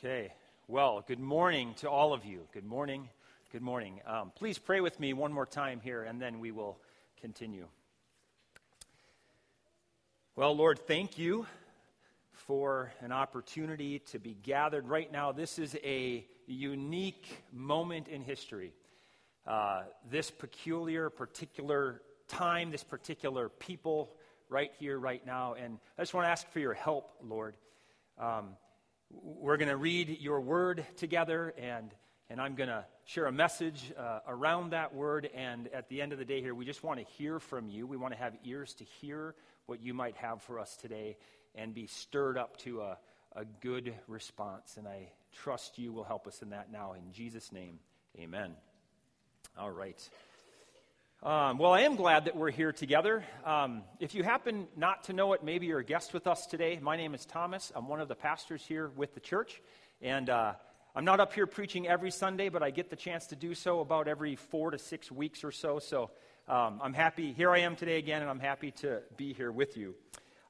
Okay, well, good morning to all of you. Good morning. Good morning. Please pray with me one more time here, and then we will continue. Well, Lord, thank you for an opportunity to be gathered right now. This is a unique moment in history. This particular time, this particular people right here, right now. And I just want to ask for your help, Lord. We're going to read your word together, and I'm going to share a message around that word. And at the end of the day here, we just want to hear from you. We want to have ears to hear what you might have for us today and be stirred up to a good response. And I trust you will help us in that now. In Jesus' name, amen. All right. Well, I am glad that we're here together. If you happen not to know it, maybe you're a guest with us today. My name is Thomas. I'm one of the pastors here with the church, and I'm not up here preaching every Sunday, but I get the chance to do so about every 4 to 6 weeks or so, so I'm happy. Here I am today again, and I'm happy to be here with you.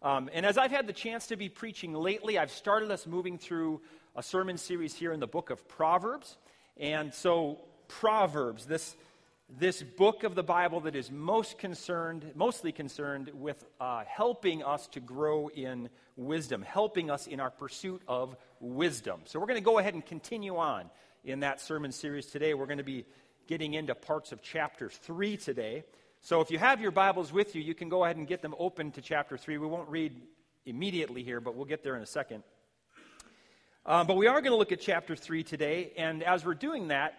And as I've had the chance to be preaching lately, I've started us moving through a sermon series here in the book of Proverbs, and so Proverbs, this book of the Bible that is mostly concerned with helping us to grow in wisdom, helping us in our pursuit of wisdom. So we're going to go ahead and continue on in that sermon series today. We're going to be getting into parts of chapter 3 today. So if you have your Bibles with you, you can go ahead and get them open to chapter 3. We won't read immediately here, but we'll get there in a second. But we are going to look at chapter 3 today, and as we're doing that,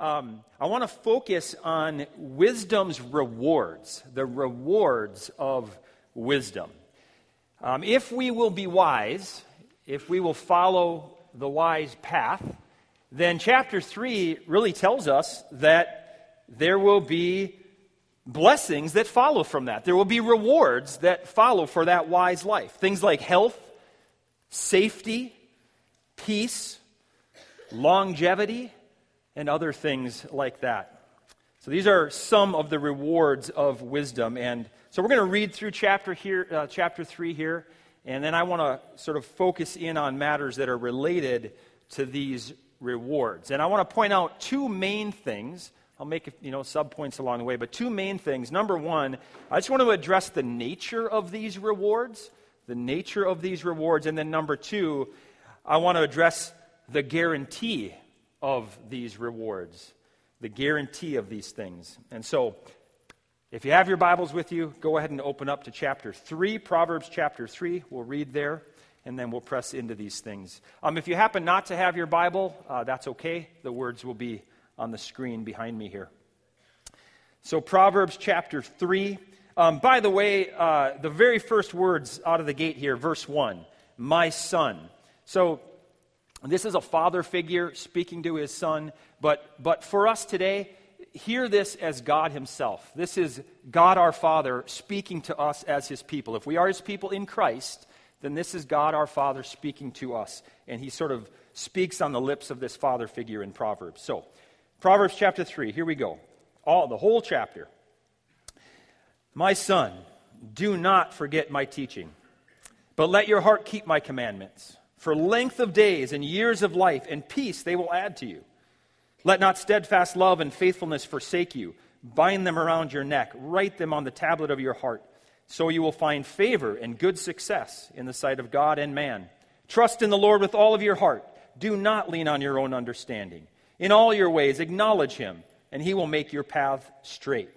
I want to focus on wisdom's rewards, the rewards of wisdom. If we will be wise, if we will follow the wise path, then chapter 3 really tells us that there will be blessings that follow from that. There will be rewards that follow for that wise life. Things like health, safety, peace, longevity, and other things like that. So these are some of the rewards of wisdom. And so we're going to read through chapter 3 here, and then I want to sort of focus in on matters that are related to these rewards. And I want to point out two main things. I'll make sub-points along the way, but two main things. Number one, I just want to address the nature of these rewards, and then number two, I want to address the guarantee of these rewards, the guarantee of these things. And so, if you have your Bibles with you, go ahead and open up to chapter 3, Proverbs chapter 3. We'll read there, and then we'll press into these things. If you happen not to have your Bible, that's okay. The words will be on the screen behind me here. So, Proverbs chapter 3. By the way, the very first words out of the gate here, verse 1, my son. So, this is a father figure speaking to his son, but for us today, hear this as God himself. This is God our Father speaking to us as his people. If we are his people in Christ, then this is God our Father speaking to us, and he sort of speaks on the lips of this father figure in Proverbs. So, Proverbs chapter 3, here we go. The whole chapter. My son, do not forget my teaching, but let your heart keep my commandments. For length of days and years of life and peace they will add to you. Let not steadfast love and faithfulness forsake you. Bind them around your neck. Write them on the tablet of your heart. So you will find favor and good success in the sight of God and man. Trust in the Lord with all of your heart. Do not lean on your own understanding. In all your ways acknowledge him, and he will make your path straight.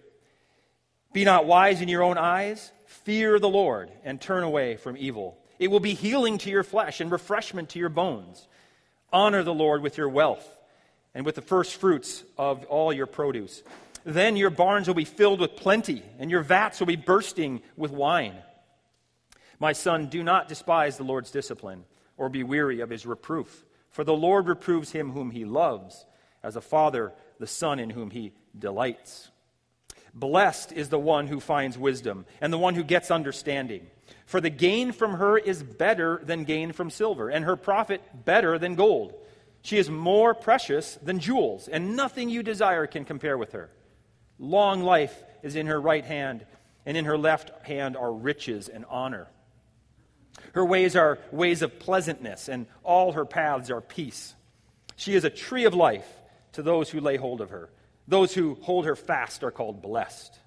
Be not wise in your own eyes. Fear the Lord and turn away from evil. It will be healing to your flesh and refreshment to your bones. Honor the Lord with your wealth and with the first fruits of all your produce. Then your barns will be filled with plenty, and your vats will be bursting with wine. My son, do not despise the Lord's discipline or be weary of his reproof. For the Lord reproves him whom he loves, as a father the son in whom he delights. Blessed is the one who finds wisdom and the one who gets understanding. For the gain from her is better than gain from silver, and her profit better than gold. She is more precious than jewels, and nothing you desire can compare with her. Long life is in her right hand, and in her left hand are riches and honor. Her ways are ways of pleasantness, and all her paths are peace. She is a tree of life to those who lay hold of her. Those who hold her fast are called blessed.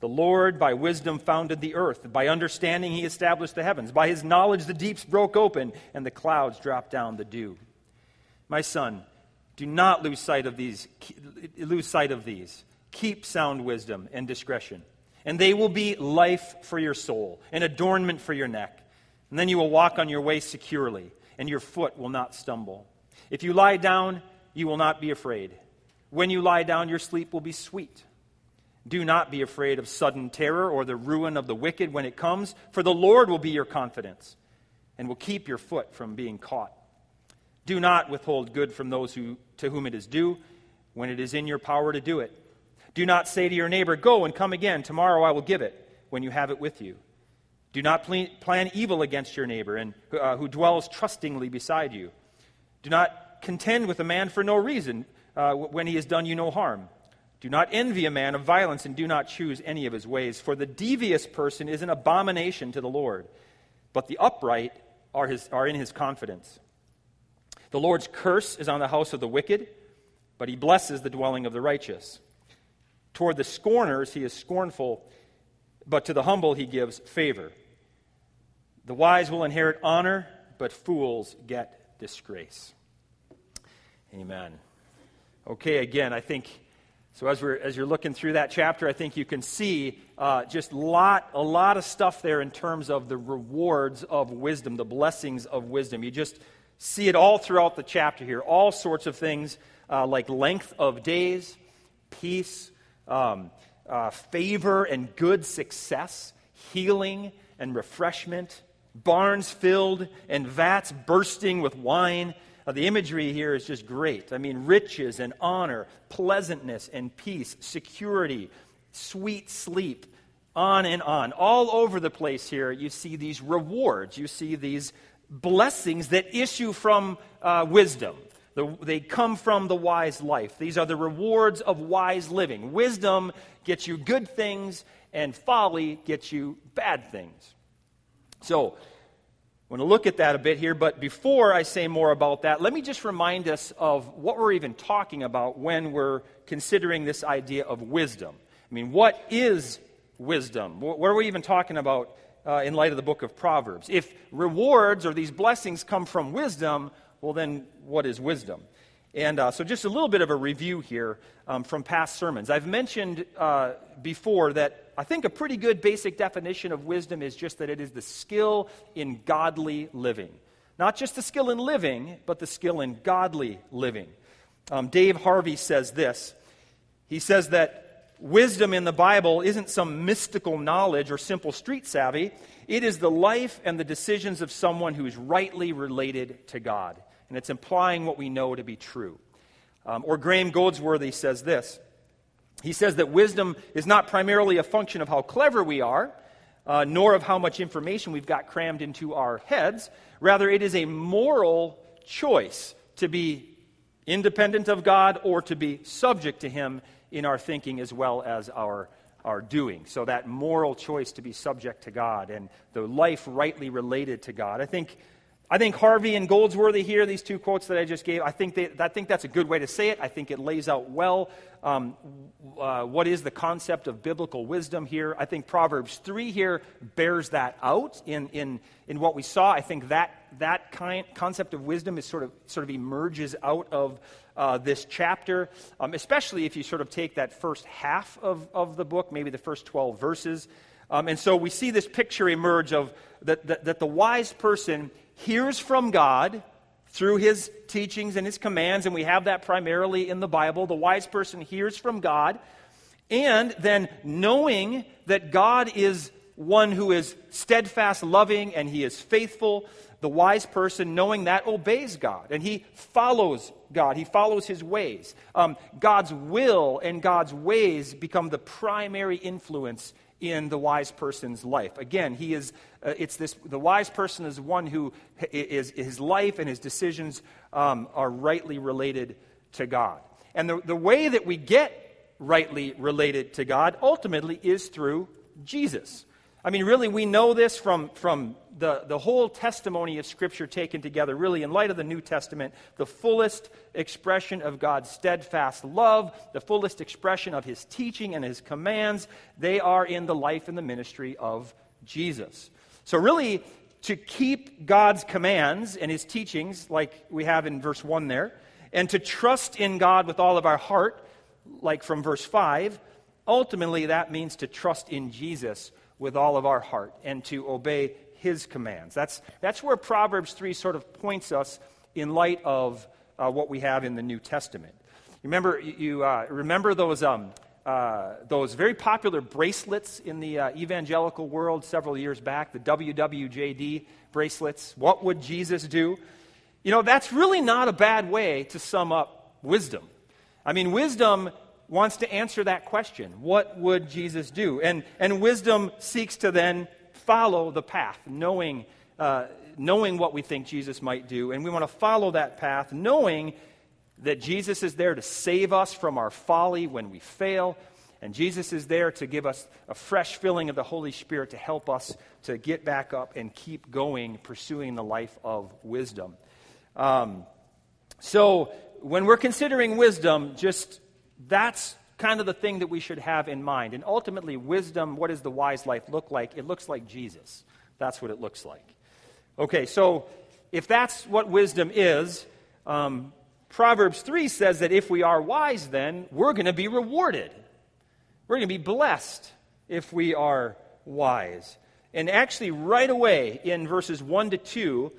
The Lord by wisdom founded the earth. By understanding he established the heavens. By his knowledge the deeps broke open, and the clouds dropped down the dew. My son, do not lose sight of these. Keep sound wisdom and discretion, and they will be life for your soul, an adornment for your neck. And then you will walk on your way securely, and your foot will not stumble. If you lie down, you will not be afraid. When you lie down, your sleep will be sweet. Do not be afraid of sudden terror or the ruin of the wicked when it comes, for the Lord will be your confidence and will keep your foot from being caught. Do not withhold good from those to whom it is due when it is in your power to do it. Do not say to your neighbor, "Go and come again, tomorrow I will give it," when you have it with you. Do not plan evil against your neighbor and who dwells trustingly beside you. Do not contend with a man for no reason when he has done you no harm. Do not envy a man of violence, and do not choose any of his ways, for the devious person is an abomination to the Lord, but the upright are in his confidence. The Lord's curse is on the house of the wicked, but he blesses the dwelling of the righteous. Toward the scorners he is scornful, but to the humble he gives favor. The wise will inherit honor, but fools get disgrace. Amen. Okay, again, I think, so as you're looking through that chapter, I think you can see just a lot of stuff there in terms of the rewards of wisdom, the blessings of wisdom. You just see it all throughout the chapter here, all sorts of things like length of days, peace, favor and good success, healing and refreshment, barns filled and vats bursting with wine. The imagery here is just great. I mean, riches and honor, pleasantness and peace, security, sweet sleep, on and on. All over the place here, you see these rewards. You see these blessings that issue from wisdom. They come from the wise life. These are the rewards of wise living. Wisdom gets you good things, and folly gets you bad things. So, I want to look at that a bit here, but before I say more about that, let me just remind us of what we're even talking about when we're considering this idea of wisdom. I mean, what is wisdom? What are we even talking about in light of the book of Proverbs? If rewards or these blessings come from wisdom, well then, what is wisdom? And so just a little bit of a review here from past sermons. I've mentioned before that I think a pretty good basic definition of wisdom is just that it is the skill in godly living. Not just the skill in living, but the skill in godly living. Dave Harvey says this. He says that wisdom in the Bible isn't some mystical knowledge or simple street savvy. It is the life and the decisions of someone who is rightly related to God. And it's implying what we know to be true. Or Graham Goldsworthy says this. He says that wisdom is not primarily a function of how clever we are, nor of how much information we've got crammed into our heads. Rather, it is a moral choice to be independent of God or to be subject to Him in our thinking as well as our doing. So that moral choice to be subject to God and the life rightly related to God. I think Harvey and Goldsworthy here, these two quotes that I just gave, I think that's a good way to say it. I think it lays out well what is the concept of biblical wisdom here. I think Proverbs 3 here bears that out in what we saw. I think that kind concept of wisdom is sort of emerges out of this chapter, especially if you sort of take that first half of the book, maybe the first 12 verses. And so we see this picture emerge of that the wise person hears from God through his teachings and his commands, and we have that primarily in the Bible. The wise person hears from God, and then knowing that God is one who is steadfast, loving, and he is faithful, the wise person, knowing that, obeys God, and he follows God. He follows his ways. God's will and God's ways become the primary influence in the wise person's life. Again, the wise person is one who is his life and his decisions are rightly related to God. And the way that we get rightly related to God ultimately is through Jesus. I mean, really, we know this from the whole testimony of Scripture taken together. Really, in light of the New Testament, the fullest expression of God's steadfast love, the fullest expression of His teaching and His commands, they are in the life and the ministry of Jesus. So really, to keep God's commands and His teachings, like we have in verse 1 there, and to trust in God with all of our heart, like from verse 5, ultimately that means to trust in Jesus with all of our heart and to obey His commands. That's where Proverbs 3 sort of points us in light of what we have in the New Testament. Remember, you remember those very popular bracelets in the evangelical world several years back, the WWJD bracelets. What would Jesus do? You know, that's really not a bad way to sum up wisdom. I mean, wisdom wants to answer that question. What would Jesus do? And wisdom seeks to then follow the path, knowing what we think Jesus might do. And we want to follow that path, knowing that Jesus is there to save us from our folly when we fail. And Jesus is there to give us a fresh filling of the Holy Spirit to help us to get back up and keep going, pursuing the life of wisdom. So when we're considering wisdom, just that's kind of the thing that we should have in mind. And ultimately, wisdom, what does the wise life look like? It looks like Jesus. That's what it looks like. Okay, so if that's what wisdom is, Proverbs 3 says that if we are wise, then we're going to be rewarded. We're going to be blessed if we are wise. And actually, right away in verses 1 to 2,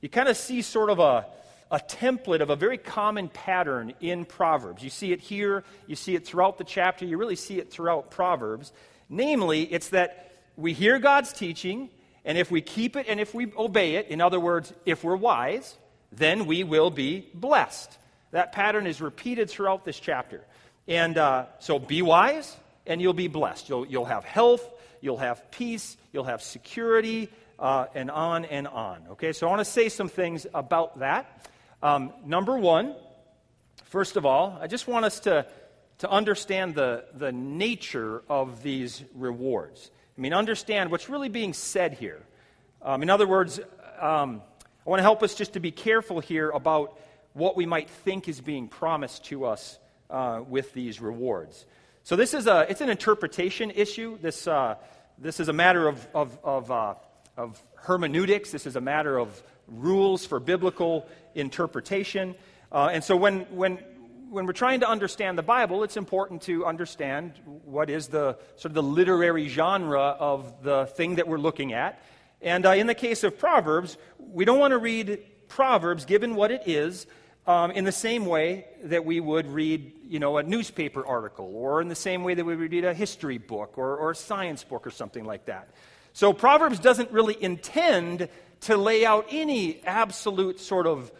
you kind of see sort of a template of a very common pattern in Proverbs. You see it here, you see it throughout the chapter, you really see it throughout Proverbs. Namely, it's that we hear God's teaching, and if we keep it and if we obey it, in other words, if we're wise, then we will be blessed. That pattern is repeated throughout this chapter. And so be wise, and you'll be blessed. You'll have health, you'll have peace, you'll have security, and on and on. Okay, so I want to say some things about that. Number one, first of all, I just want us to understand the nature of these rewards. I mean, understand what's really being said here. In other words, I want to help us just to be careful here about what we might think is being promised to us with these rewards. So this is it's an interpretation issue. This is a matter of hermeneutics. This is a matter of rules for biblical interpretation. And so when we're trying to understand the Bible, it's important to understand what is the sort of the literary genre of the thing that we're looking at. And in the case of Proverbs, we don't want to read Proverbs, given what it is, in the same way that we would read, a newspaper article, or in the same way that we would read a history book or a science book or something like that. So Proverbs doesn't really intend to lay out any absolute sort of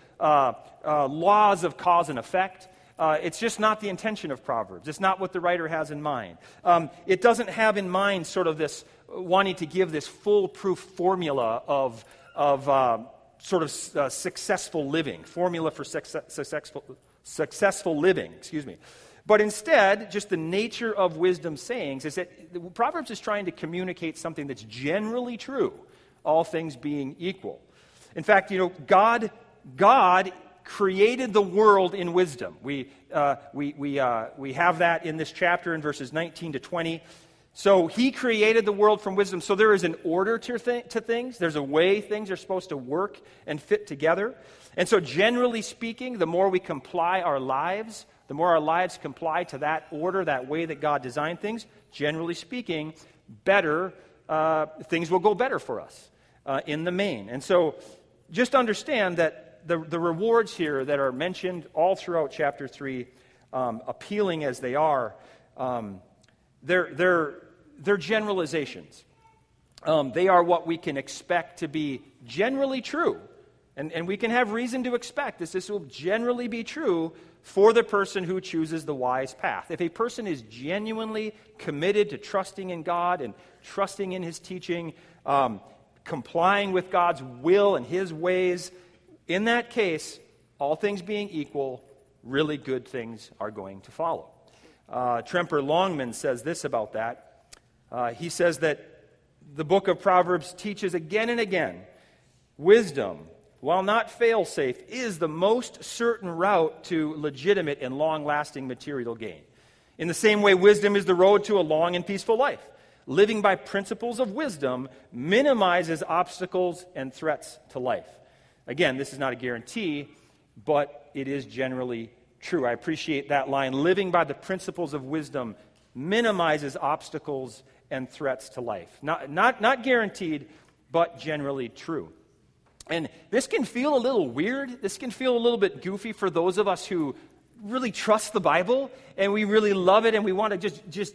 laws of cause and effect. It's just not the intention of Proverbs. It's not what the writer has in mind. It doesn't have in mind sort of this wanting to give this foolproof formula of successful living, formula for successful living. But instead, just the nature of wisdom sayings is that Proverbs is trying to communicate something that's generally true, all things being equal. In fact, God created the world in wisdom. We have that in this chapter in verses 19 to 20. So He created the world from wisdom. So there is an order to things. There's a way things are supposed to work and fit together. And so generally speaking, the more we comply our lives, the more our lives comply to that order, that way that God designed things, generally speaking, things will go better for us in the main. And so just understand that the rewards here that are mentioned all throughout chapter 3, appealing as they are, they're generalizations. They are what we can expect to be generally true. And we can have reason to expect this will generally be true for the person who chooses the wise path. If a person is genuinely committed to trusting in God and trusting in His teaching, complying with God's will and His ways, in that case, all things being equal, really good things are going to follow. Tremper Longman says this about that. He says that the book of Proverbs teaches again and again, wisdom, while not fail-safe, is the most certain route to legitimate and long-lasting material gain. In the same way, wisdom is the road to a long and peaceful life. Living by principles of wisdom minimizes obstacles and threats to life. Again, this is not a guarantee, but it is generally true. I appreciate that line. Living by the principles of wisdom minimizes obstacles and threats to life. Not guaranteed, but generally true. And this can feel a little weird. This can feel a little bit goofy for those of us who really trust the Bible and we really love it and we want to just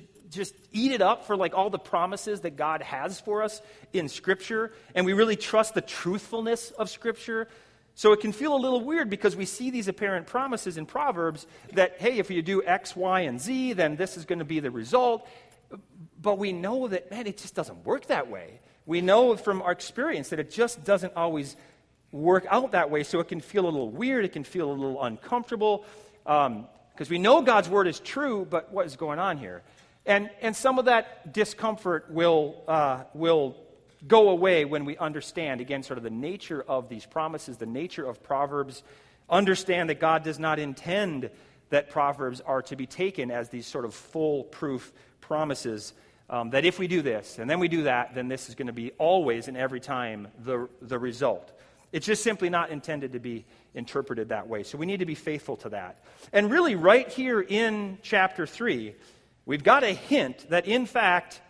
eat it up for like all the promises that God has for us in Scripture, and we really trust the truthfulness of Scripture. So it can feel a little weird because we see these apparent promises in Proverbs that, hey, if you do X, Y, and Z, then this is going to be the result. But we know that, man, it just doesn't work that way. We know from our experience that it just doesn't always work out that way, so it can feel a little weird, it can feel a little uncomfortable, because we know God's word is true, but what is going on here? And some of that discomfort will go away when we understand, again, sort of the nature of these promises, the nature of Proverbs. Understand that God does not intend that Proverbs are to be taken as these sort of foolproof promises, that if we do this and then we do that, then this is going to be always and every time the result. It's just simply not intended to be interpreted that way. So we need to be faithful to that. And really right here in chapter 3, we've got a hint that, in fact,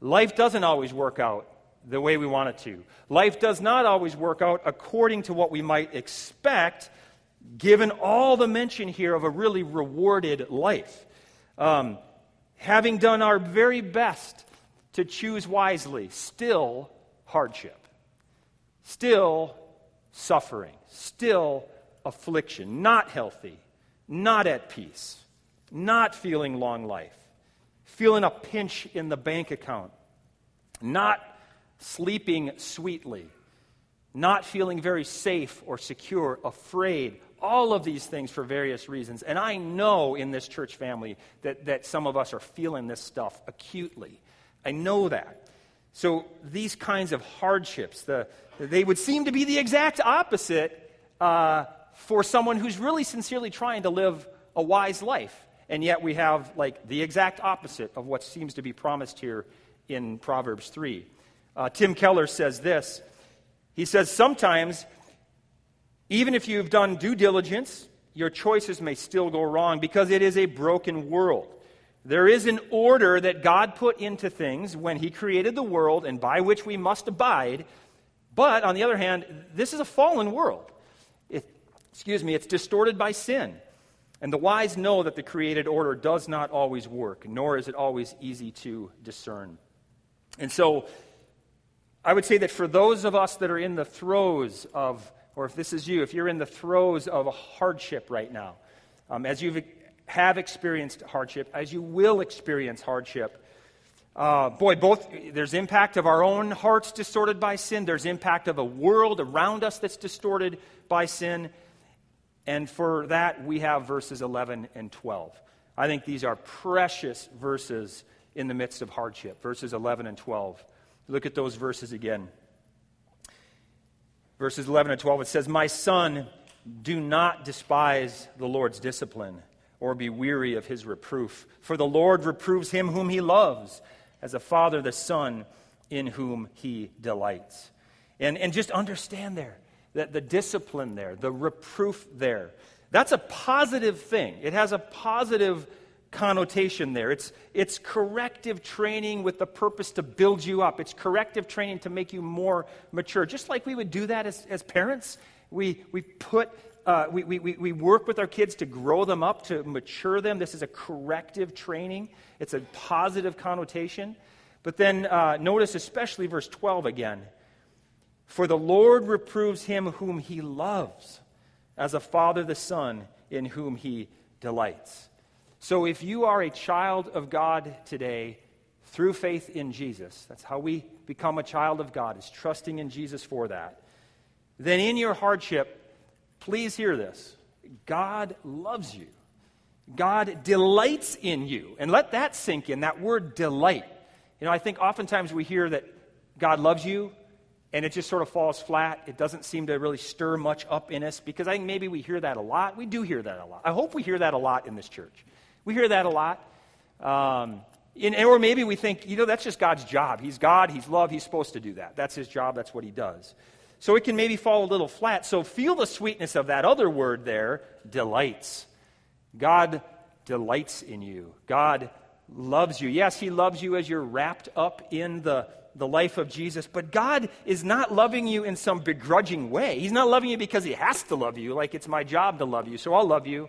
life doesn't always work out the way we want it to. Life does not always work out according to what we might expect, given all the mention here of a really rewarded life. Having done our very best to choose wisely, still hardship, still suffering, still affliction, not healthy, not at peace, not feeling long life, feeling a pinch in the bank account, not sleeping sweetly, not feeling very safe or secure, afraid, all of these things for various reasons. And I know in this church family that some of us are feeling this stuff acutely. I know that. So these kinds of hardships, they would seem to be the exact opposite for someone who's really sincerely trying to live a wise life. And yet we have like the exact opposite of what seems to be promised here in Proverbs 3. Tim Keller says this. He says, sometimes, even if you've done due diligence, your choices may still go wrong because it is a broken world. There is an order that God put into things when he created the world and by which we must abide. But on the other hand, this is a fallen world. It's distorted by sin. And the wise know that the created order does not always work, nor is it always easy to discern. And so I would say that for those of us that are in the throes of, or if this is you, if you're in the throes of a hardship right now, as you have experienced hardship, as you will experience hardship, both there's impact of our own hearts distorted by sin, there's impact of a world around us that's distorted by sin, and for that, we have verses 11 and 12. I think these are precious verses in the midst of hardship, verses 11 and 12. Look at those verses again. Verses 11 and 12, it says, "My son, do not despise the Lord's discipline or be weary of his reproof. For the Lord reproves him whom he loves, as a father the son in whom he delights." And just understand there, that the discipline there, the reproof there, that's a positive thing. It has a positive connotation there. It's corrective training with the purpose to build you up. It's corrective training to make you more mature. Just like we would do that as parents, we work with our kids to grow them up, to mature them. This is a corrective training. It's a positive connotation. But then notice especially verse 12 again. "For the Lord reproves him whom he loves, as a father the son in whom he delights." So if you are a child of God today, through faith in Jesus, that's how we become a child of God, is trusting in Jesus for that, then in your hardship, please hear this. God loves you. God delights in you. And let that sink in, that word delight. You know, I think oftentimes we hear that God loves you, and it just sort of falls flat. It doesn't seem to really stir much up in us, because I think maybe we hear that a lot. We do hear that a lot. I hope we hear that a lot in this church. We hear that a lot. Or maybe we think, that's just God's job. He's God, he's love, he's supposed to do that. That's his job, that's what he does. So it can maybe fall a little flat. So feel the sweetness of that other word there, delights. God delights in you. God loves you. Yes, he loves you as you're wrapped up in the life of Jesus, but God is not loving you in some begrudging way. He's not loving you because he has to love you, like it's my job to love you, so I'll love you.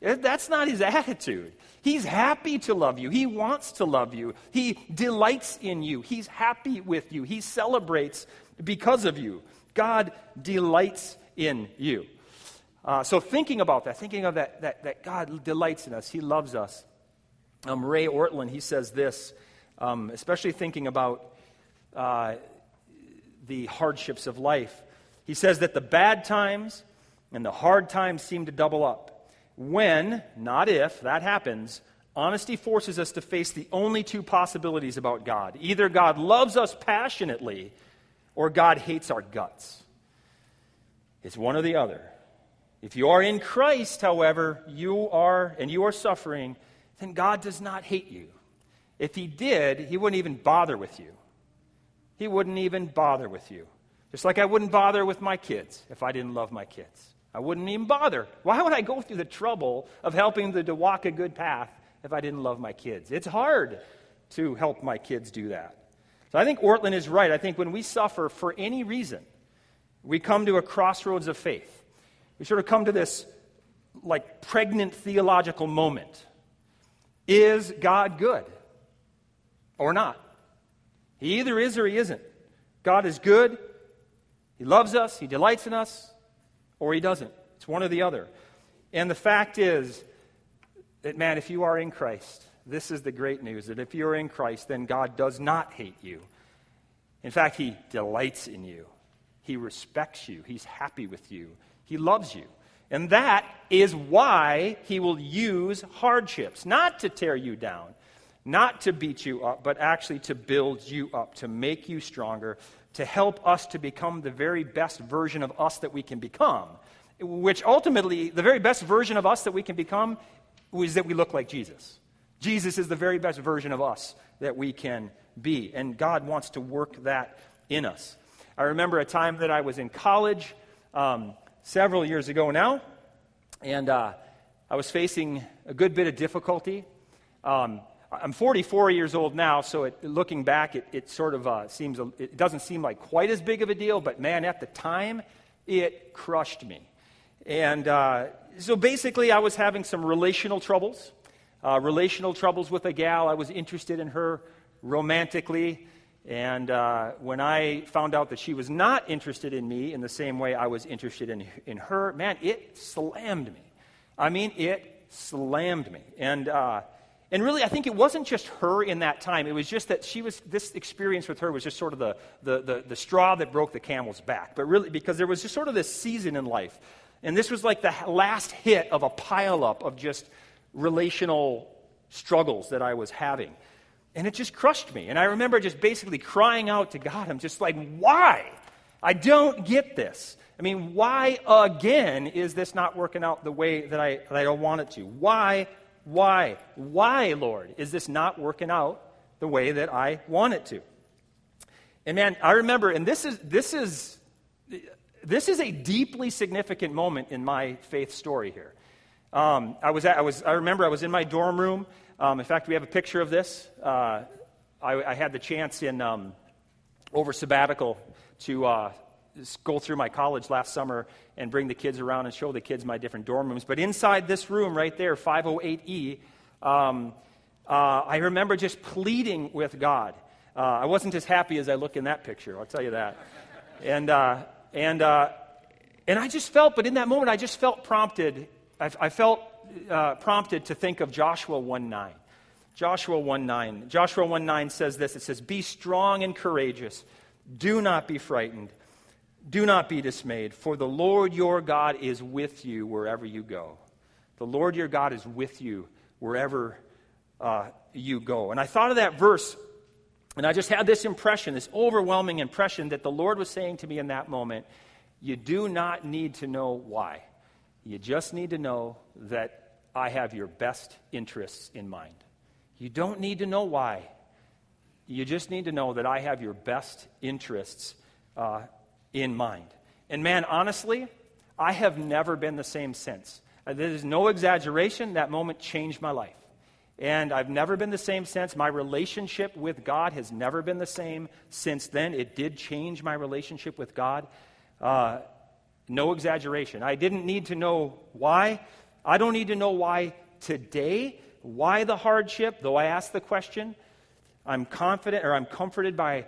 That's not his attitude. He's happy to love you. He wants to love you. He delights in you. He's happy with you. He celebrates because of you. God delights in you. So thinking about that, that God delights in us, he loves us. Ray Ortland, he says this, especially thinking about the hardships of life. He says that the bad times and the hard times seem to double up. When, not if, that happens, honesty forces us to face the only two possibilities about God. Either God loves us passionately, or God hates our guts. It's one or the other. If you are in Christ, however, you are suffering, then God does not hate you. If he did, he wouldn't even bother with you. He wouldn't even bother with you. Just like I wouldn't bother with my kids if I didn't love my kids. I wouldn't even bother. Why would I go through the trouble of helping them to walk a good path if I didn't love my kids? It's hard to help my kids do that. So I think Ortland is right. I think when we suffer for any reason, we come to a crossroads of faith. We sort of come to this like pregnant theological moment. Is God good or not? He either is or he isn't. God is good. He loves us. He delights in us. Or he doesn't. It's one or the other. And the fact is that, man, if you are in Christ, this is the great news, that if you're in Christ, then God does not hate you. In fact, he delights in you. He respects you. He's happy with you. He loves you. And that is why he will use hardships, not to tear you down, not to beat you up, but actually to build you up, to make you stronger, to help us to become the very best version of us that we can become, which ultimately, the very best version of us that we can become is that we look like Jesus. Jesus is the very best version of us that we can be, and God wants to work that in us. I remember a time that I was in college several years ago now, and I was facing a good bit of difficulty. I'm 44 years old now, so looking back, it doesn't seem like quite as big of a deal, but man, at the time, it crushed me. And so basically, I was having some relational troubles with a gal. I was interested in her romantically, and when I found out that she was not interested in me in the same way I was interested in her, man, it slammed me. I mean, it slammed me. And really, I think it wasn't just her in that time. It was just that this experience with her was just sort of the straw that broke the camel's back. But really, because there was just sort of this season in life. And this was like the last hit of a pileup of just relational struggles that I was having. And it just crushed me. And I remember just basically crying out to God. I'm just like, why? I don't get this. I mean, why again is this not working out the way that I don't want it to? Why, Lord, is this not working out the way that I want it to? And man, I remember, and this is a deeply significant moment in my faith story here. I remember I was in my dorm room. In fact, we have a picture of this. I had the chance in over sabbatical to go through my college last summer and bring the kids around and show the kids my different dorm rooms. But inside this room right there, 508E, I remember just pleading with God. I wasn't as happy as I look in that picture, I'll tell you that. And I just felt, but in that moment, I just felt prompted. I felt prompted to think of Joshua 1:9. Joshua 1:9. Joshua 1:9 says this. It says, "Be strong and courageous. Do not be frightened. Do not be dismayed, for the Lord your God is with you wherever you go." The Lord your God is with you wherever you go. And I thought of that verse And I just had this impression, this overwhelming impression that the Lord was saying to me in that moment, you do not need to know why. You just need to know that I have your best interests in mind. You don't need to know why. You just need to know that I have your best interests in mind. And man, honestly, I have never been the same since. There's no exaggeration. That moment changed my life. And I've never been the same since. My relationship with God has never been the same since then. It did change my relationship with God. No exaggeration. I didn't need to know why. I don't need to know why today. Why the hardship? Though I asked the question, I'm confident, or I'm comforted by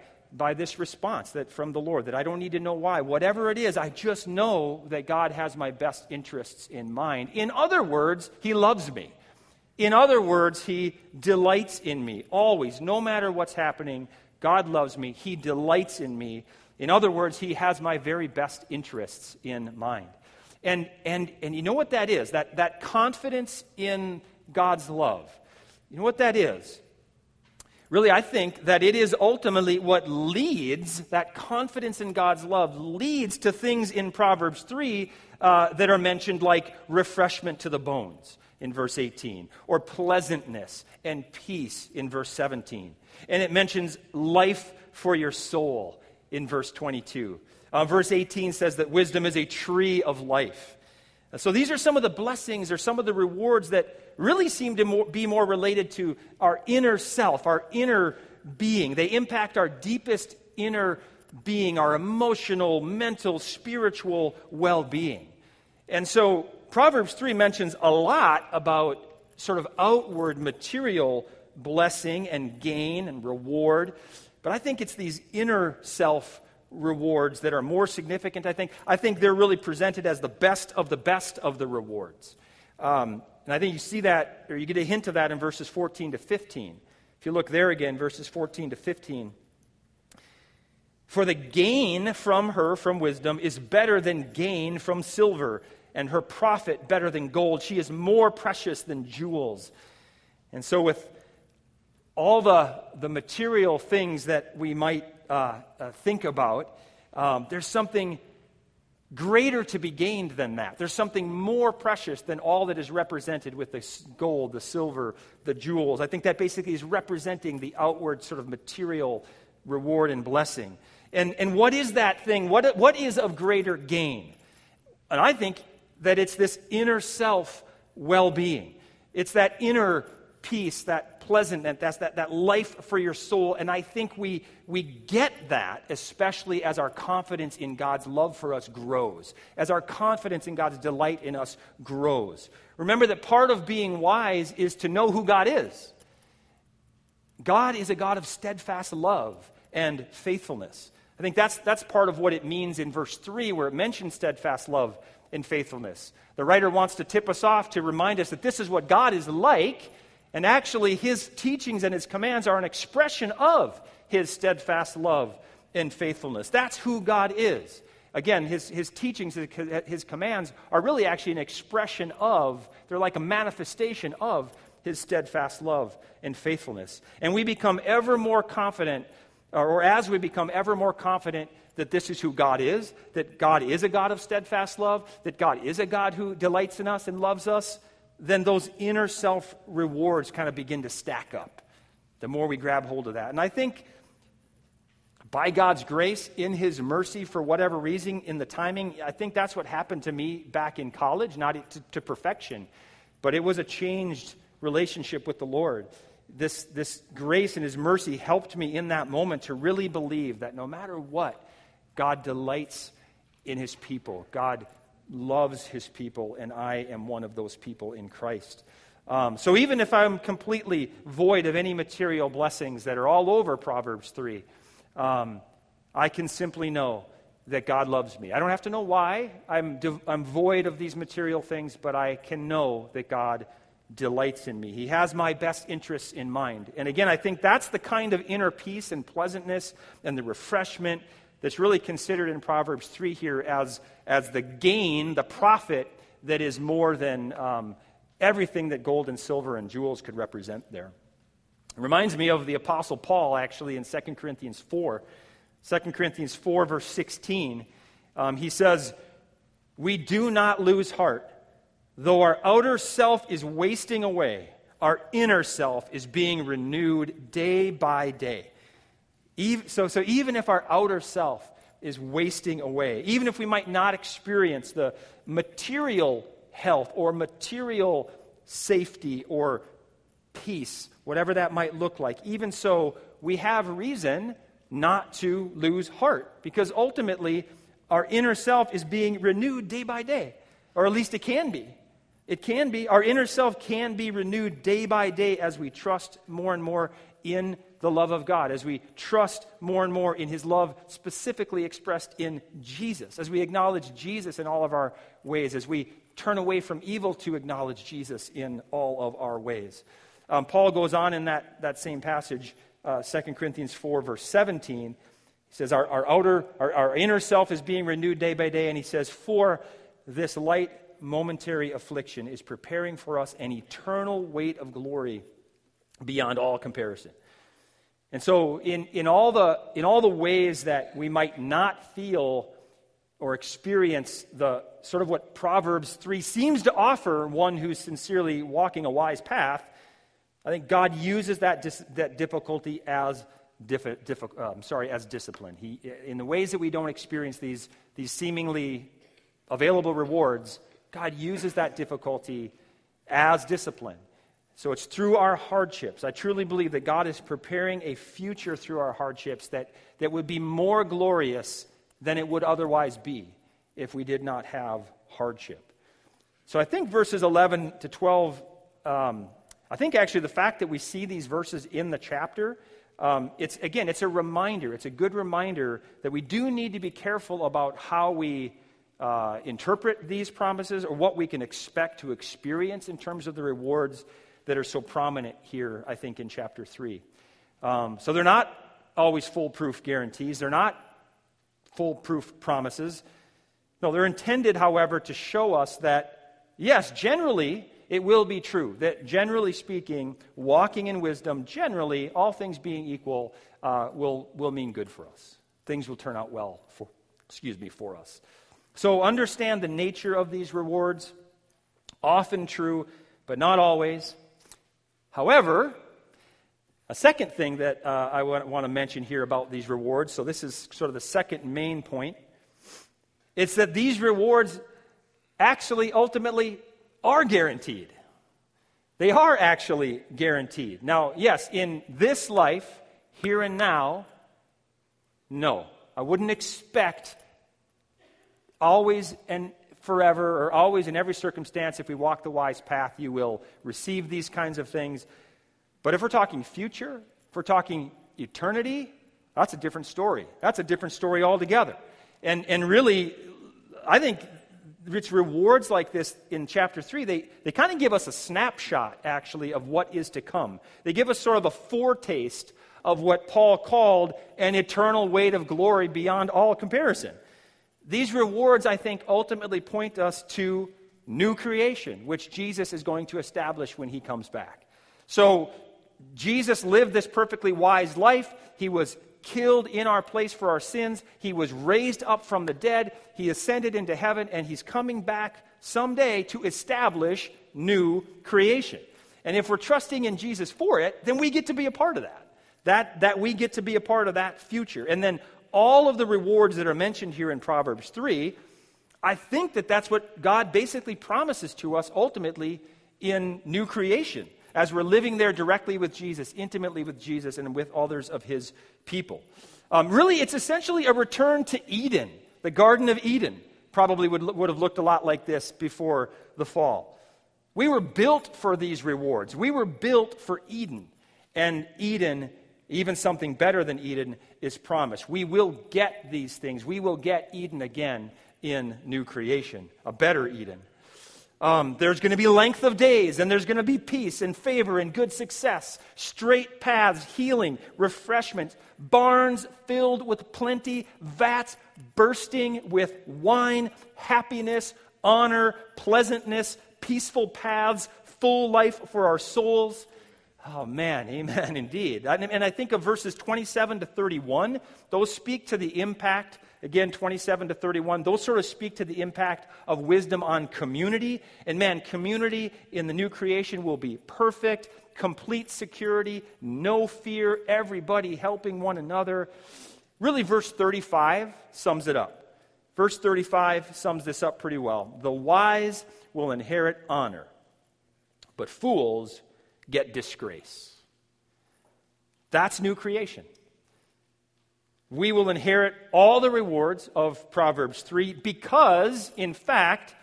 this response that from the Lord, that I don't need to know why. Whatever it is, I just know that God has my best interests in mind. In other words, He loves me. In other words, He delights in me always. No matter what's happening, God loves me. He delights in me. In other words, He has my very best interests in mind. And you know what that is? That confidence in God's love. You know what that is? Really, I think that it is ultimately what leads, that confidence in God's love leads to things in Proverbs 3 that are mentioned like refreshment to the bones in verse 18, or pleasantness and peace in verse 17. And it mentions life for your soul in verse 22. Verse 18 says that wisdom is a tree of life. So these are some of the blessings or some of the rewards that really seem to be more related to our inner self, our inner being. They impact our deepest inner being, our emotional, mental, spiritual well-being. And so Proverbs 3 mentions a lot about sort of outward material blessing and gain and reward, but I think it's these inner self rewards that are more significant, I think. I think they're really presented as the best of the rewards. And I think you see that, or you get a hint of that in verses 14 to 15. If you look there again, verses 14 to 15. For the gain from her, from wisdom, is better than gain from silver, and her profit better than gold. She is more precious than jewels. And so with all the material things that we might think about, there's something greater to be gained than that. There's something more precious than all that is represented with the gold, the silver, the jewels. I think that basically is representing the outward sort of material reward and blessing. And what is that thing? What is of greater gain? And I think that it's this inner self well-being. It's that inner peace, that pleasantness, that life for your soul. And I think we get that, especially as our confidence in God's love for us grows, as our confidence in God's delight in us grows. Remember that part of being wise is to know who God is. God is a God of steadfast love and faithfulness. I think that's part of what it means in verse 3 where it mentions steadfast love and faithfulness. The writer wants to tip us off to remind us that this is what God is like. And actually, His teachings and His commands are an expression of His steadfast love and faithfulness. That's who God is. Again, His teachings, His commands are really actually an expression of, they're like a manifestation of His steadfast love and faithfulness. And we become ever more confident, or as we become ever more confident that this is who God is, that God is a God of steadfast love, that God is a God who delights in us and loves us, then those inner self rewards kind of begin to stack up the more we grab hold of that. And I think by God's grace, in His mercy, for whatever reason, in the timing, I think that's what happened to me back in college, not to perfection, but it was a changed relationship with the Lord. This grace and His mercy helped me in that moment to really believe that no matter what, God delights in His people. God loves His people, and I am one of those people in Christ. So even if I'm completely void of any material blessings that are all over Proverbs 3, I can simply know that God loves me. I don't have to know why I'm void of these material things, but I can know that God delights in me. He has my best interests in mind. And again, I think that's the kind of inner peace and pleasantness and the refreshment that's really considered in Proverbs 3 here as the gain, the profit that is more than everything that gold and silver and jewels could represent there. It reminds me of the Apostle Paul, actually, in 2 Corinthians 4. 2 Corinthians 4, verse 16, he says, "We do not lose heart. Though our outer self is wasting away, our inner self is being renewed day by day." So even if our outer self is wasting away, even if we might not experience the material health or material safety or peace, whatever that might look like, even so, we have reason not to lose heart, because ultimately our inner self is being renewed day by day, or at least it can be. It can be. Our inner self can be renewed day by day as we trust more and more in the love of God, as we trust more and more in His love specifically expressed in Jesus, as we acknowledge Jesus in all of our ways, as we turn away from evil to acknowledge Jesus in all of our ways. Paul goes on in that same passage, 2 Corinthians 4, verse 17, he says, our inner self is being renewed day by day, and he says, "For this light momentary affliction is preparing for us an eternal weight of glory beyond all comparison." And so in all the ways that we might not feel or experience the sort of what Proverbs 3 seems to offer one who's sincerely walking a wise path, I think God uses that difficulty as discipline. He, in the ways that we don't experience these seemingly available rewards, God uses that difficulty as discipline. So it's through our hardships. I truly believe that God is preparing a future through our hardships that would be more glorious than it would otherwise be if we did not have hardship. So I think verses 11 to 12, I think actually the fact that we see these verses in the chapter, it's a reminder, it's a good reminder that we do need to be careful about how we interpret these promises or what we can expect to experience in terms of the rewards that are so prominent here, I think, in chapter 3. So they're not always foolproof guarantees. They're not foolproof promises. No, they're intended, however, to show us that, yes, generally, it will be true that, generally speaking, walking in wisdom, generally, all things being equal, will mean good for us. Things will turn out well for us. So understand the nature of these rewards, often true, but not always. However, a second thing that I want to mention here about these rewards, so this is sort of the second main point, it's that these rewards actually ultimately are guaranteed. They are actually guaranteed. Now, yes, in this life, here and now, no. I wouldn't expect always and forever or always in every circumstance, if we walk the wise path, you will receive these kinds of things. But if we're talking future, if we're talking eternity, that's a different story. That's a different story altogether. And really, I think it's rewards like this in chapter 3, they kind of give us a snapshot, actually, of what is to come. They give us sort of a foretaste of what Paul called an eternal weight of glory beyond all comparison. These rewards, I think, ultimately point us to new creation, which Jesus is going to establish when he comes back. So Jesus lived this perfectly wise life. He was killed in our place for our sins. He was raised up from the dead. He ascended into heaven, and he's coming back someday to establish new creation. And if we're trusting in Jesus for it, then we get to be a part of that we get to be a part of that future. And then all of the rewards that are mentioned here in Proverbs 3, I think that's what God basically promises to us ultimately in new creation, as we're living there directly with Jesus, intimately with Jesus, and with others of his people. Really, it's essentially a return to Eden. The Garden of Eden probably would have looked a lot like this before the fall. We were built for these rewards. We were built for Eden. And Eden, even something better than Eden, is promised. We will get these things. We will get Eden again in new creation, a better Eden. There's going to be length of days, and there's going to be peace and favor and good success, straight paths, healing, refreshment, barns filled with plenty, vats bursting with wine, happiness, honor, pleasantness, peaceful paths, full life for our souls. Oh, man, amen, indeed. And I think of verses 27 to 31. Those speak to the impact, again, 27 to 31. Those sort of speak to the impact of wisdom on community. And, man, community in the new creation will be perfect, complete security, no fear, everybody helping one another. Really, verse 35 sums it up. Verse 35 sums this up pretty well. The wise will inherit honor, but fools get disgrace. That's new creation. We will inherit all the rewards of Proverbs 3 because, in fact,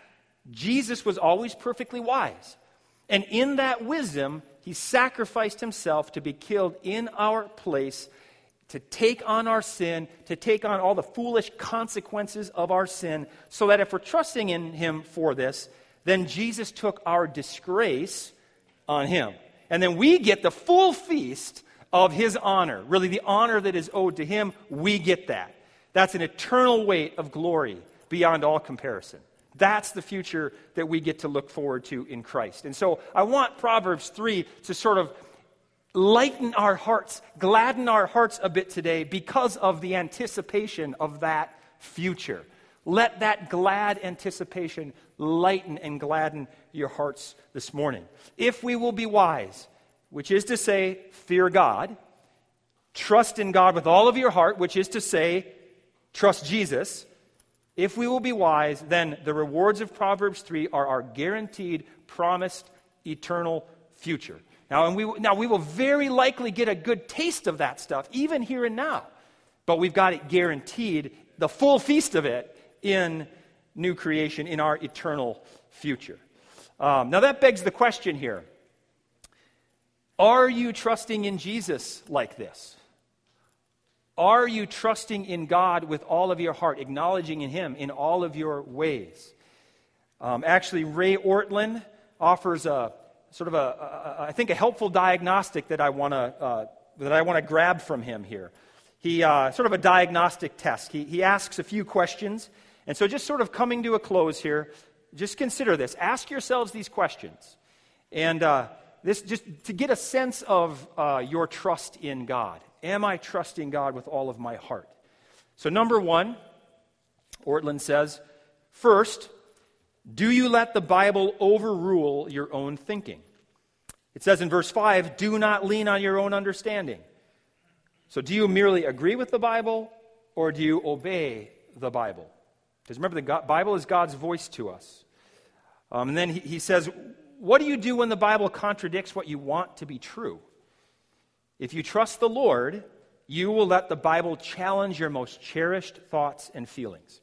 Jesus was always perfectly wise. And in that wisdom, he sacrificed himself to be killed in our place, to take on our sin, to take on all the foolish consequences of our sin, so that if we're trusting in him for this, then Jesus took our disgrace on him. And then we get the full feast of his honor. Really, the honor that is owed to him, we get that. That's an eternal weight of glory beyond all comparison. That's the future that we get to look forward to in Christ. And so I want Proverbs 3 to sort of lighten our hearts, gladden our hearts a bit today because of the anticipation of that future. Let that glad anticipation lighten and gladden your hearts this morning. If we will be wise, which is to say, fear God, trust in God with all of your heart, which is to say, trust Jesus. If we will be wise, then the rewards of Proverbs 3 are our guaranteed, promised, eternal future. Now we will very likely get a good taste of that stuff, even here and now. But we've got it guaranteed, the full feast of it, in new creation, in our eternal future. Now that begs the question here. Are you trusting in Jesus like this? Are you trusting in God with all of your heart, acknowledging in him in all of your ways? Actually, Ray Ortland offers a sort of a helpful diagnostic that I want to grab from him here. He sort of a diagnostic test. He asks a few questions, and so just sort of coming to a close here, just consider this. Ask yourselves these questions, and this just to get a sense of your trust in God. Am I trusting God with all of my heart? So number one, Ortland says, first, do you let the Bible overrule your own thinking? It says in verse 5, do not lean on your own understanding. So do you merely agree with the Bible, or do you obey the Bible? Because remember, the Bible is God's voice to us. And then he says, what do you do when the Bible contradicts what you want to be true? If you trust the Lord, you will let the Bible challenge your most cherished thoughts and feelings.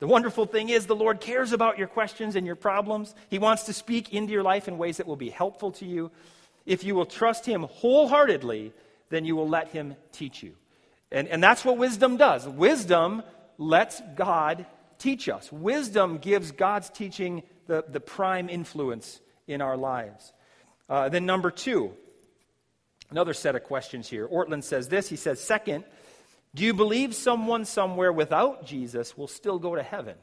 The wonderful thing is the Lord cares about your questions and your problems. He wants to speak into your life in ways that will be helpful to you. If you will trust him wholeheartedly, then you will let him teach you. And that's what wisdom does. Wisdom lets God teach us. Wisdom gives God's teaching the prime influence in our lives. Then number two, another set of questions here. Ortland says this. He says, second, do you believe someone somewhere without Jesus will still go to heaven?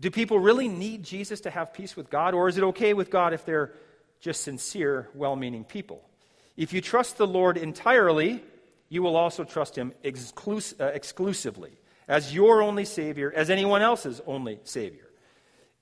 Do people really need Jesus to have peace with God, or is it okay with God if they're just sincere, well-meaning people? If you trust the Lord entirely, you will also trust him exclusively as your only Savior, as anyone else's only Savior.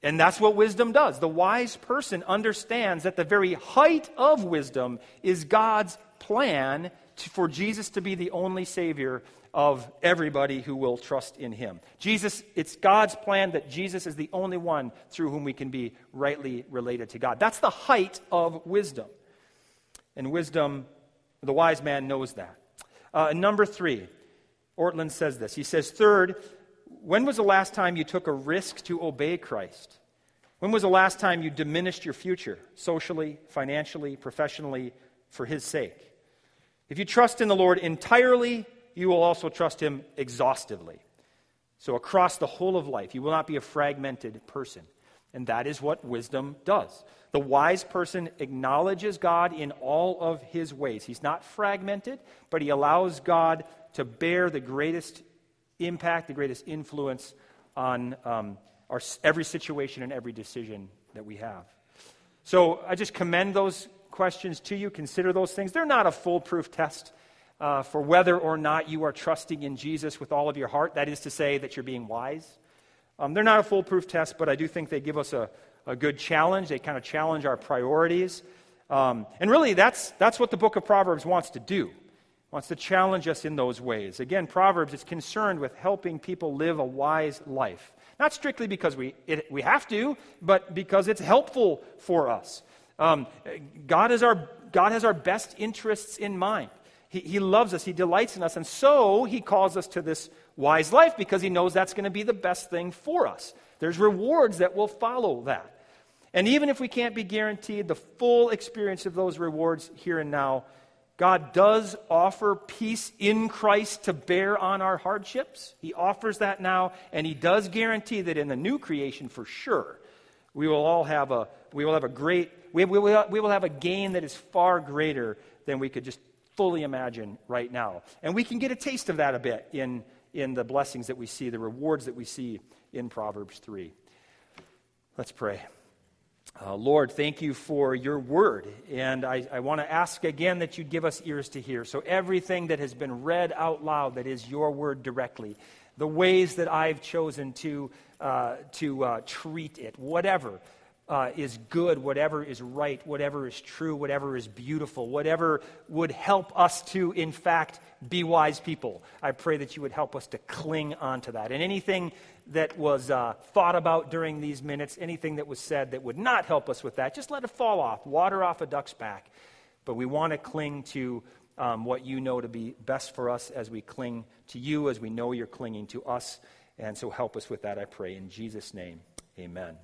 And that's what wisdom does. The wise person understands that the very height of wisdom is God's plan for Jesus to be the only Savior of everybody who will trust in him. Jesus, it's God's plan that Jesus is the only one through whom we can be rightly related to God. That's the height of wisdom. And wisdom, the wise man knows that. Number three, Ortland says this. He says, third, when was the last time you took a risk to obey Christ? When was the last time you diminished your future, socially, financially, professionally, for his sake? If you trust in the Lord entirely, you will also trust him exhaustively. So across the whole of life, you will not be a fragmented person. And that is what wisdom does. The wise person acknowledges God in all of his ways. He's not fragmented, but he allows God to bear the greatest impact, the greatest influence on every situation and every decision that we have. So I just commend those questions to you. Consider those things. They're not a foolproof test for whether or not you are trusting in Jesus with all of your heart. That is to say that you're being wise. They're not a foolproof test, but I do think they give us a good challenge. They kind of challenge our priorities. And really, that's what the book of Proverbs wants to do. It wants to challenge us in those ways. Again, Proverbs is concerned with helping people live a wise life. Not strictly because we have to, but because it's helpful for us. God has our best interests in mind. He loves us. He delights in us. And so he calls us to this wise life because he knows that's going to be the best thing for us. There's rewards that will follow that. And even if we can't be guaranteed the full experience of those rewards here and now, God does offer peace in Christ to bear on our hardships. He offers that now, and he does guarantee that in the new creation, for sure, we will all have a gain that is far greater than we could just fully imagine right now. And we can get a taste of that a bit in the blessings that we see, the rewards that we see in Proverbs 3. Let's pray. Lord, thank you for your word. And I want to ask again that you give us ears to hear. So everything that has been read out loud that is your word directly, the ways that I've chosen to treat it, whatever is good, whatever is right, whatever is true, whatever is beautiful, whatever would help us to, in fact, be wise people. I pray that you would help us to cling onto that. And anything that was thought about during these minutes, anything that was said that would not help us with that, just let it fall off, water off a duck's back. But we want to cling to what you know to be best for us as we cling to you, as we know you're clinging to us. And so help us with that, I pray. In Jesus' name, amen.